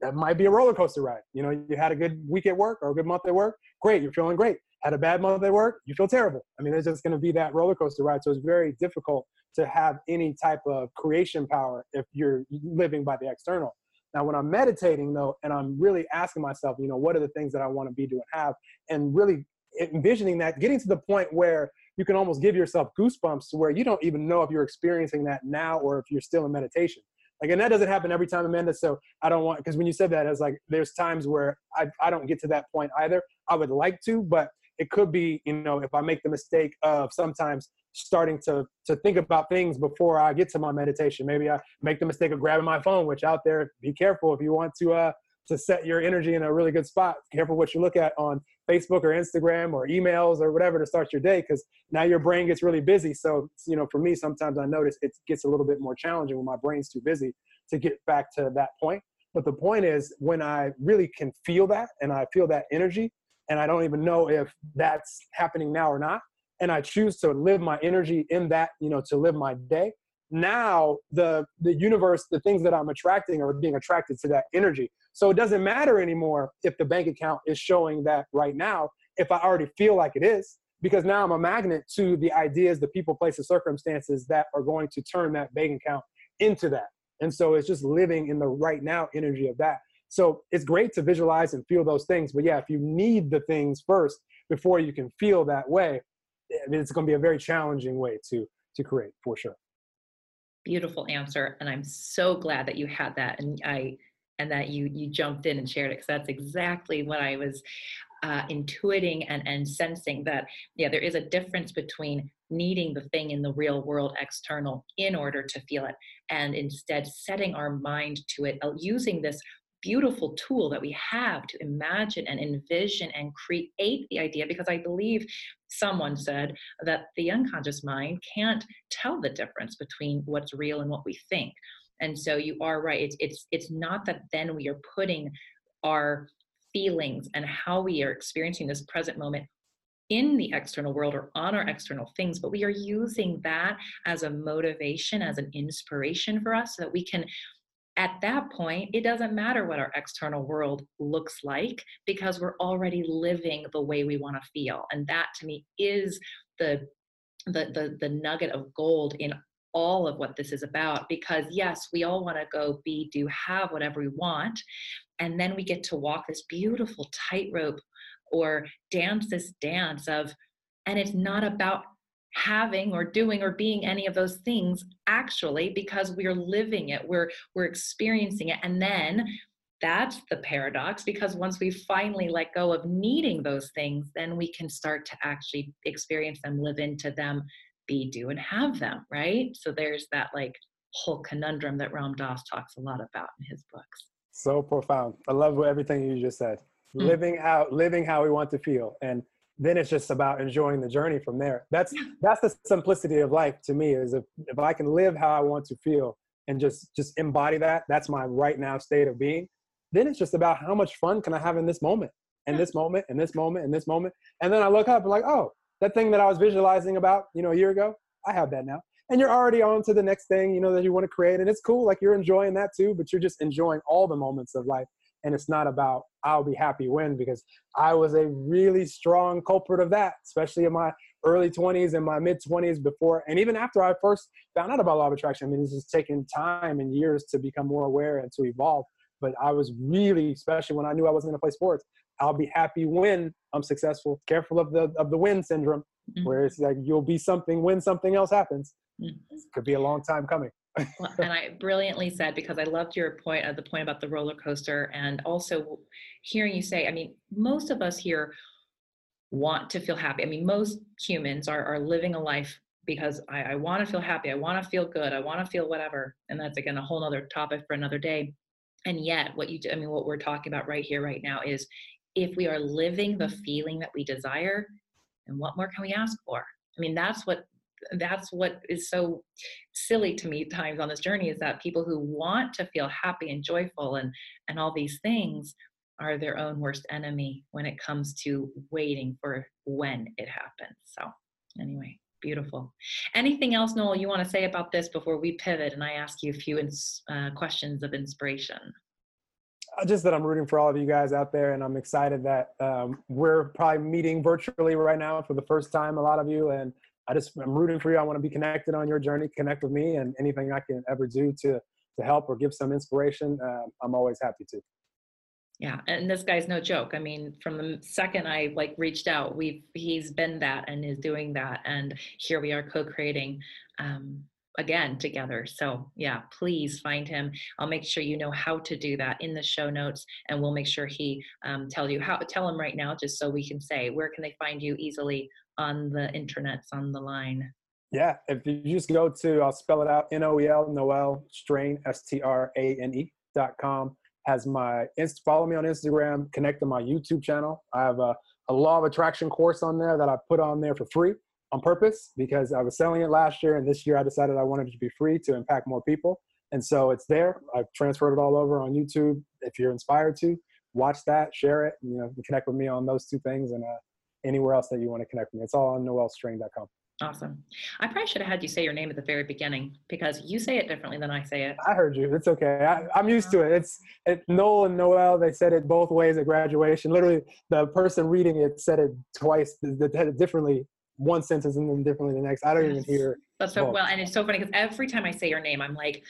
that might be a roller coaster ride. You know, you had a good week at work or a good month at work. Great. You're feeling great. Had a bad month at work, you feel terrible. I mean, there's just going to be that roller coaster ride. So it's very difficult to have any type of creation power if you're living by the external. Now, when I'm meditating, though, and I'm really asking myself, you know, what are the things that I want to be, do, and have, and really envisioning that, getting to the point where you can almost give yourself goosebumps to where you don't even know if you're experiencing that now or if you're still in meditation. Like, and that doesn't happen every time, Amanda. So I don't want, because when you said that, I was like, there's times where I don't get to that point either. I would like to, but it could be, you know, if I make the mistake of sometimes starting to think about things before I get to my meditation. Maybe I make the mistake of grabbing my phone, which out there, be careful if you want to set your energy in a really good spot. Careful what you look at on Facebook or Instagram or emails or whatever to start your day, because now your brain gets really busy. So, you know, for me, sometimes I notice it gets a little bit more challenging when my brain's too busy to get back to that point. But the point is, when I really can feel that and I feel that energy, and I don't even know if that's happening now or not, and I choose to live my energy in that, you know, to live my day, now the universe, the things that I'm attracting are being attracted to that energy. So it doesn't matter anymore if the bank account is showing that right now, if I already feel like it is, because now I'm a magnet to the ideas, the people, places, circumstances that are going to turn that bank account into that. And so it's just living in the right now energy of that. So it's great to visualize and feel those things. But yeah, if you need the things first before you can feel that way, it's going to be a very challenging way to create, for sure. Beautiful answer. And I'm so glad that you had that. And that you jumped in and shared it, because that's exactly what I was intuiting and sensing, that, yeah, there is a difference between needing the thing in the real world external in order to feel it, and instead setting our mind to it, using this beautiful tool that we have to imagine and envision and create the idea, because I believe someone said that the unconscious mind can't tell the difference between what's real and what we think. And so you are right. It's not that then we are putting our feelings and how we are experiencing this present moment in the external world or on our external things, but we are using that as a motivation, as an inspiration for us, so that we can, at that point, it doesn't matter what our external world looks like, because we're already living the way we want to feel. And that, to me, is the nugget of gold in all of what this is about. Because yes, we all want to go be, do, have whatever we want. And then we get to walk this beautiful tightrope or dance this dance of, and it's not about having or doing or being any of those things, actually, because we're living it, we're experiencing it. And then that's the paradox, because once we finally let go of needing those things, then we can start to actually experience them, live into them, be, do, and have them, right? So there's that like whole conundrum that Ram Dass talks a lot about in his books. So profound. I love everything you just said. Mm-hmm. Living how we want to feel. And then it's just about enjoying the journey from there. That's the simplicity of life to me, is if I can live how I want to feel and just embody that, that's my right now state of being. Then it's just about how much fun can I have in this moment, and this moment, and this moment, and this moment. And then I look up and like, oh, that thing that I was visualizing about, a year ago, I have that now. And you're already on to the next thing, that you want to create. And it's cool. Like, you're enjoying that too, but you're just enjoying all the moments of life. And it's not about, I'll be happy when, because I was a really strong culprit of that, especially in my early 20s and my mid 20s before. And even after I first found out about law of attraction, I mean, this has taken time and years to become more aware and to evolve. But I was really, especially when I knew I wasn't going to play sports, I'll be happy when I'm successful. Careful of the win syndrome, mm-hmm. where it's like, you'll be something when something else happens. Mm-hmm. It could be a long time coming. Well, and I brilliantly said, because I loved your point, the point about the roller coaster, and also hearing you say, I mean, most of us here want to feel happy. I mean, most humans are living a life because I want to feel happy. I want to feel good. I want to feel whatever. And that's, again, a whole other topic for another day. And yet what we're talking about right here, right now, is if we are living the feeling that we desire, and what more can we ask for? I mean, that's what is so silly to me at times on this journey, is that people who want to feel happy and joyful and all these things are their own worst enemy when it comes to waiting for when it happens. So anyway, beautiful. Anything else, Noel, you want to say about this before we pivot and I ask you a few questions of inspiration? Just that I'm rooting for all of you guys out there, and I'm excited that we're probably meeting virtually right now for the first time, a lot of you, and I'm rooting for you. I want to be connected on your journey. Connect with me, and anything I can ever do to help or give some inspiration, I'm always happy to. Yeah. And this guy's no joke. I mean, from the second I reached out, he's been that and is doing that. And here we are co-creating, again, together. So yeah, please find him. I'll make sure you know how to do that in the show notes, and we'll make sure he tells you how. Tell him right now, just so we can say, where can they find you easily on the internets, on the line? Yeah. If you just go to, I'll spell it out, Noel Strain, STRANE.com. Follow me on Instagram, connect to my YouTube channel. I have a law of attraction course on there that I put on there for free on purpose, because I was selling it last year, and this year I decided I wanted it to be free to impact more people. And so it's there. I've transferred it all over on YouTube. If you're inspired to watch that, share it, connect with me on those two things, and anywhere else that you want to connect with me. It's all on noelstrain.com. Awesome. I probably should have had you say your name at the very beginning, because you say it differently than I say it. I heard you. It's okay. I'm used to it. It's Noel and Noel. They said it both ways at graduation. Literally, the person reading it said it twice, differently, one sentence, and then differently the next. I don't even hear. That's so both. Well, and it's so funny, because every time I say your name, I'm like,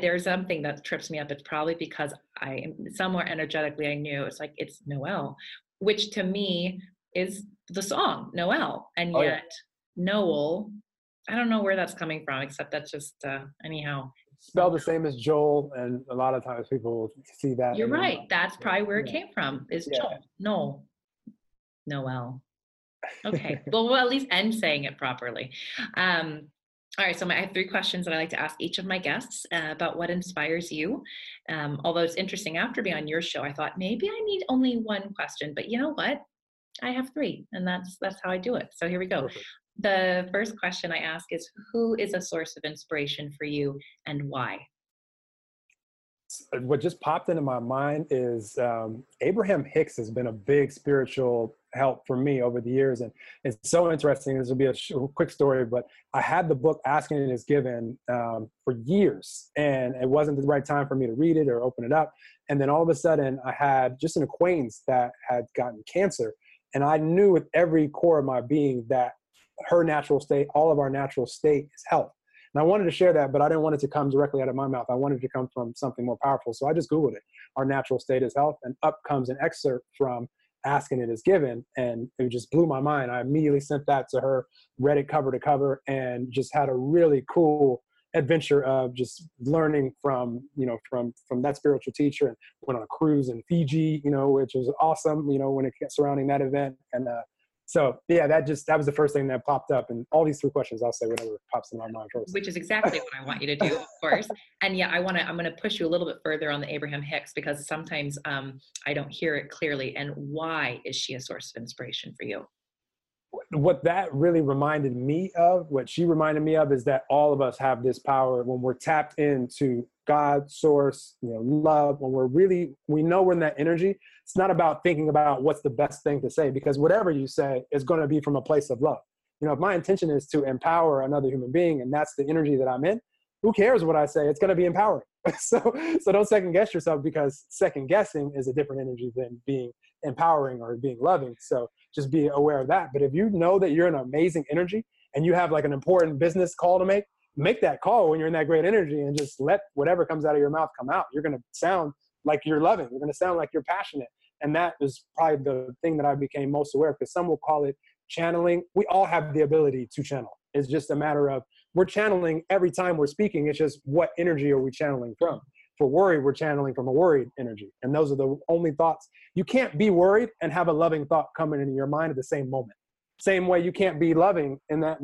there's something that trips me up. It's probably because I am somewhere energetically. I knew it's Noel, which to me is the song Noel, and yet. Oh, yeah. Noel, I don't know where that's coming from, except that's just anyhow. Spelled the same as Joel, and a lot of times people see that. You're right. That's probably where it came from, is Joel. Noel. Okay. Well, we'll at least end saying it properly. All right, so I have three questions that I like to ask each of my guests about what inspires you. Although it's interesting, after being on your show, I thought maybe I need only one question, but you know what? I have three, and that's how I do it. So here we go. Perfect. The first question I ask is, who is a source of inspiration for you, and why? What just popped into my mind is Abraham Hicks has been a big spiritual help for me over the years. And it's so interesting. This will be a quick story, but I had the book Ask and It Is Given for years, and it wasn't the right time for me to read it or open it up. And then all of a sudden I had just an acquaintance that had gotten cancer. And I knew with every core of my being that her natural state, all of our natural state, is health. And I wanted to share that, but I didn't want it to come directly out of my mouth. I wanted it to come from something more powerful. So I just Googled it. Our natural state is health. And up comes an excerpt from Ask and It Is Given. And it just blew my mind. I immediately sent that to her, read it cover to cover, and just had a really cool adventure of just learning from that spiritual teacher, and went on a cruise in Fiji, which was awesome, when it surrounding that event. And, so yeah, that was the first thing that popped up. And all these three questions, I'll say whatever pops in my mind first. Which is exactly what I want you to do, of course. And yeah, I'm going to push you a little bit further on the Abraham Hicks, because sometimes I don't hear it clearly. And why is she a source of inspiration for you? What that really reminded me of, what she reminded me of, is that all of us have this power when we're tapped into God, source, love, when we know we're in that energy. It's not about thinking about what's the best thing to say, because whatever you say is going to be from a place of love. If my intention is to empower another human being, and that's the energy that I'm in, who cares what I say? It's going to be empowering. So don't second guess yourself, because second guessing is a different energy than being empowering or being loving. So just be aware of that. But if you know that you're an amazing energy and you have like an important business call to make that call when you're in that great energy, and just let whatever comes out of your mouth come out. You're going to sound like you're loving. You're going to sound like you're passionate. And that is probably the thing that I became most aware of, because some will call it channeling. We all have the ability to channel. It's just a matter of we're channeling every time we're speaking. It's just what energy are we channeling from? For worry, we're channeling from a worried energy. And those are the only thoughts. You can't be worried and have a loving thought coming into your mind at the same moment. Same way you can't be loving and that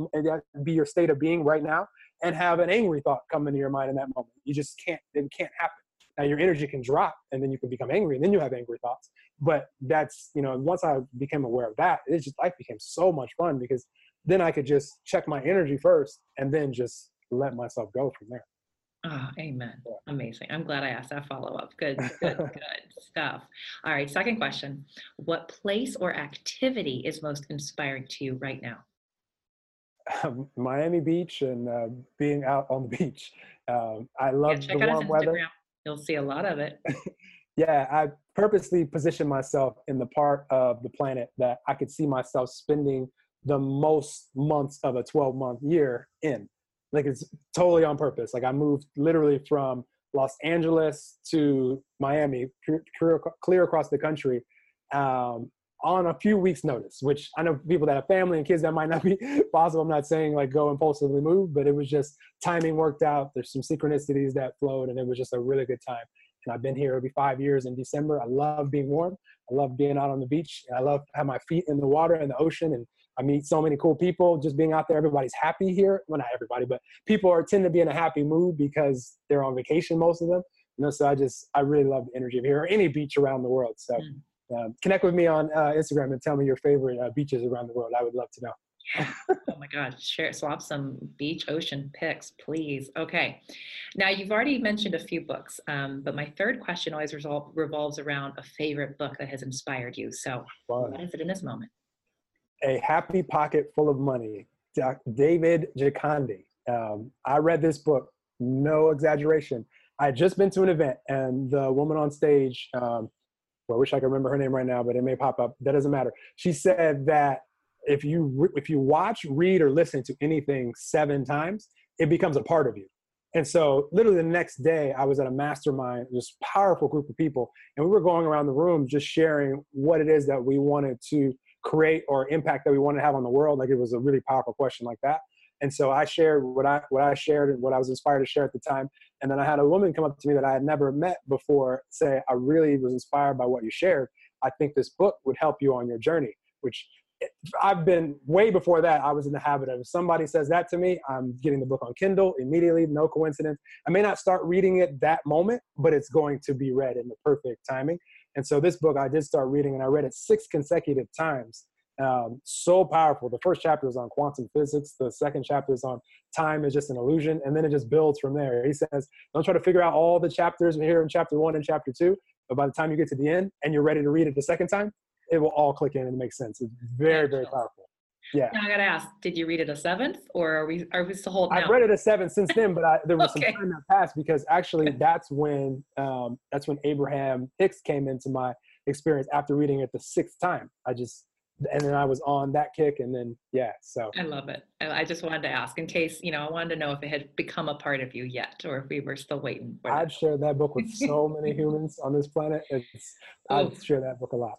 be your state of being right now and have an angry thought come into your mind in that moment. You just can't, it can't happen. Now your energy can drop, and then you can become angry, and then you have angry thoughts. But that's, once I became aware of that, it's just, life became so much fun, because then I could just check my energy first and then just let myself go from there. Oh, amen. Amazing. I'm glad I asked that follow-up. Good stuff. All right. Second question. What place or activity is most inspiring to you right now? Miami Beach, and being out on the beach. I love the warm weather. You'll see a lot of it. Yeah. I purposely positioned myself in the part of the planet that I could see myself spending the most months of a 12-month year in. Like, it's totally on purpose. Like, I moved literally from Los Angeles to Miami, clear across the country, on a few weeks' notice, which I know people that have family and kids, that might not be possible. I'm not saying like go impulsively move, but it was just timing worked out. There's some synchronicities that flowed, and it was just a really good time. And I've been here, it'll be 5 years in December. I love being warm. I love being out on the beach. And I love having my feet in the water and the ocean, and I meet so many cool people just being out there. Everybody's happy here. Well, not everybody, but people tend to be in a happy mood because they're on vacation, most of them. So I really love the energy of here, or any beach around the world. So connect with me on Instagram and tell me your favorite beaches around the world. I would love to know. Yeah. Oh my God. Swap some beach ocean pics, please. Okay. Now, you've already mentioned a few books, but my third question always revolves around a favorite book that has inspired you. So what is it in this moment? A Happy Pocket Full of Money, Dr. David Gikhandi. I read this book, no exaggeration. I had just been to an event, and the woman on stage, well, I wish I could remember her name right now, but it may pop up. That doesn't matter. She said that if you watch, read, or listen to anything 7 times, it becomes a part of you. And so literally the next day, I was at a mastermind, this powerful group of people, and we were going around the room just sharing what it is that we wanted to create, or impact that we want to have on the world. Like, it was a really powerful question like that. And so I shared what I shared and what I was inspired to share at the time. And then I had a woman come up to me that I had never met before say, I really was inspired by what you shared. I think this book would help you on your journey, which I've been way before that. I was in the habit of, if somebody says that to me, I'm getting the book on Kindle immediately. No coincidence. I may not start reading it that moment, but it's going to be read in the perfect timing. And so this book I did start reading, and I read it 6 consecutive times So powerful. The first chapter is on quantum physics. The second chapter is on time is just an illusion. And then it just builds from there. He says, don't try to figure out all the chapters here in chapter 1 and chapter 2. But by the time you get to the end and you're ready to read it the second time, it will all click in and make sense. It's very, very powerful. Yeah. Now I got to ask, did you read it a 7th, or are we still holding out? I've read it a 7th since then, but there was some time that passed, because actually that's when Abraham Hicks came into my experience after reading it the 6th time. And then I was on that kick, and then, yeah, so. I love it. I just wanted to ask in case, I wanted to know if it had become a part of you yet, or if we were still waiting for it. I've shared that book with so many humans on this planet. I've shared that book a lot.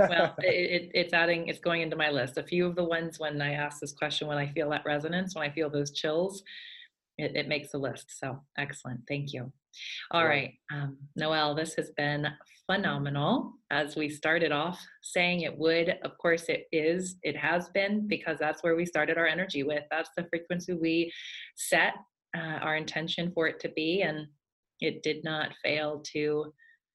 Well, it's going into my list. A few of the ones when I ask this question, when I feel that resonance, when I feel those chills, it makes a list. So excellent. Thank you. All right. Noel, this has been phenomenal. As we started off saying it would, of course it is, it has been, because that's where we started our energy with. That's the frequency we set our intention for it to be. And it did not fail to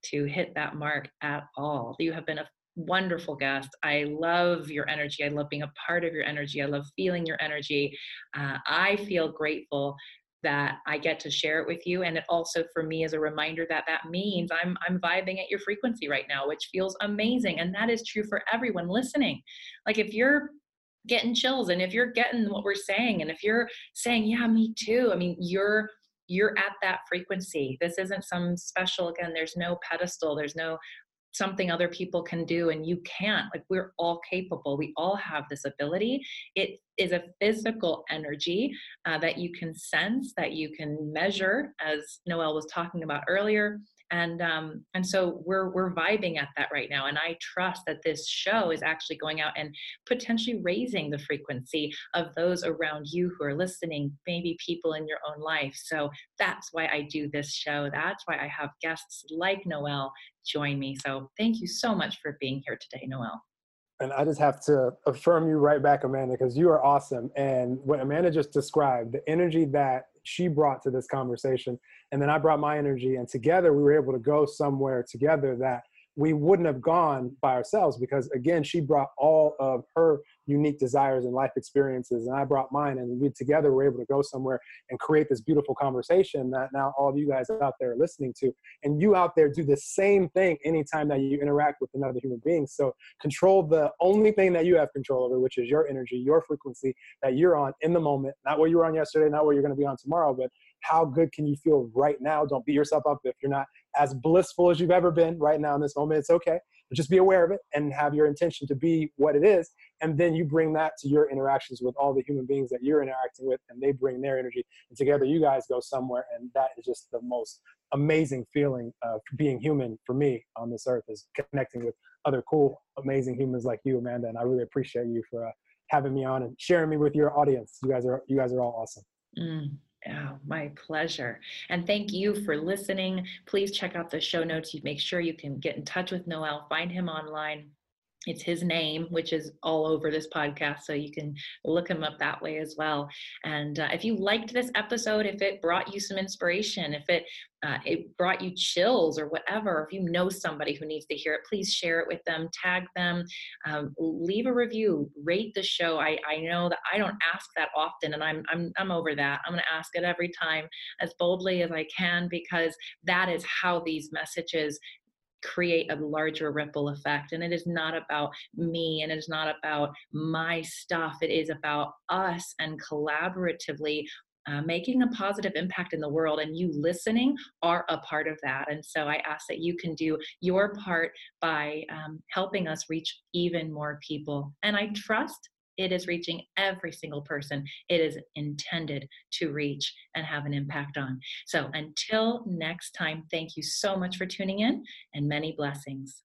hit that mark at all. You have been a wonderful guest. I love your energy. I love being a part of your energy. I love feeling your energy. I feel grateful that I get to share it with you. And it also for me is a reminder that means I'm vibing at your frequency right now, which feels amazing. And that is true for everyone listening. Like, if you're getting chills, and if you're getting what we're saying, and if you're saying, yeah, me too, I mean, you're at that frequency. This isn't some special, again, there's no pedestal, there's no something other people can do and you can't. Like, we're all capable. We all have this ability. It is a physical energy that you can sense, that you can measure, as Noel was talking about earlier. And so we're vibing at that right now. And I trust that this show is actually going out and potentially raising the frequency of those around you who are listening, maybe people in your own life. So that's why I do this show. That's why I have guests like Noel join me. So thank you so much for being here today, Noel. And I just have to affirm you right back, Amanda, because you are awesome. And what Amanda just described, the energy that she brought to this conversation, and then I brought my energy, and together we were able to go somewhere together that we wouldn't have gone by ourselves, because again, she brought all of her unique desires and life experiences, and I brought mine, and we together were able to go somewhere and create this beautiful conversation that now all of you guys out there are listening to. And you out there do the same thing anytime that you interact with another human being. So control the only thing that you have control over, which is your energy, your frequency that you're on in the moment, not what you were on yesterday, not what you're going to be on tomorrow, but how good can you feel right now? Don't beat yourself up if you're not as blissful as you've ever been right now in this moment. It's okay. But just be aware of it and have your intention to be what it is. And then you bring that to your interactions with all the human beings that you're interacting with, and they bring their energy. And together you guys go somewhere. And that is just the most amazing feeling of being human for me on this earth, is connecting with other cool, amazing humans like you, Amanda. And I really appreciate you for having me on and sharing me with your audience. You guys are all awesome. Oh, my pleasure. And thank you for listening. Please check out the show notes. You make sure you can get in touch with Noel, find him online. It's his name, which is all over this podcast, so you can look him up that way as well. And if you liked this episode, if it brought you some inspiration, if it brought you chills or whatever, if you know somebody who needs to hear it, please share it with them, tag them, leave a review, rate the show. I know that I don't ask that often, and I'm over that. I'm going to ask it every time as boldly as I can, because that is how these messages create a larger ripple effect. And it is not about me, and it is not about my stuff. It is about us and collaboratively making a positive impact in the world. And you listening are a part of that. And so I ask that you can do your part by helping us reach even more people. And I trust it is reaching every single person it is intended to reach and have an impact on. So until next time, thank you so much for tuning in, and many blessings.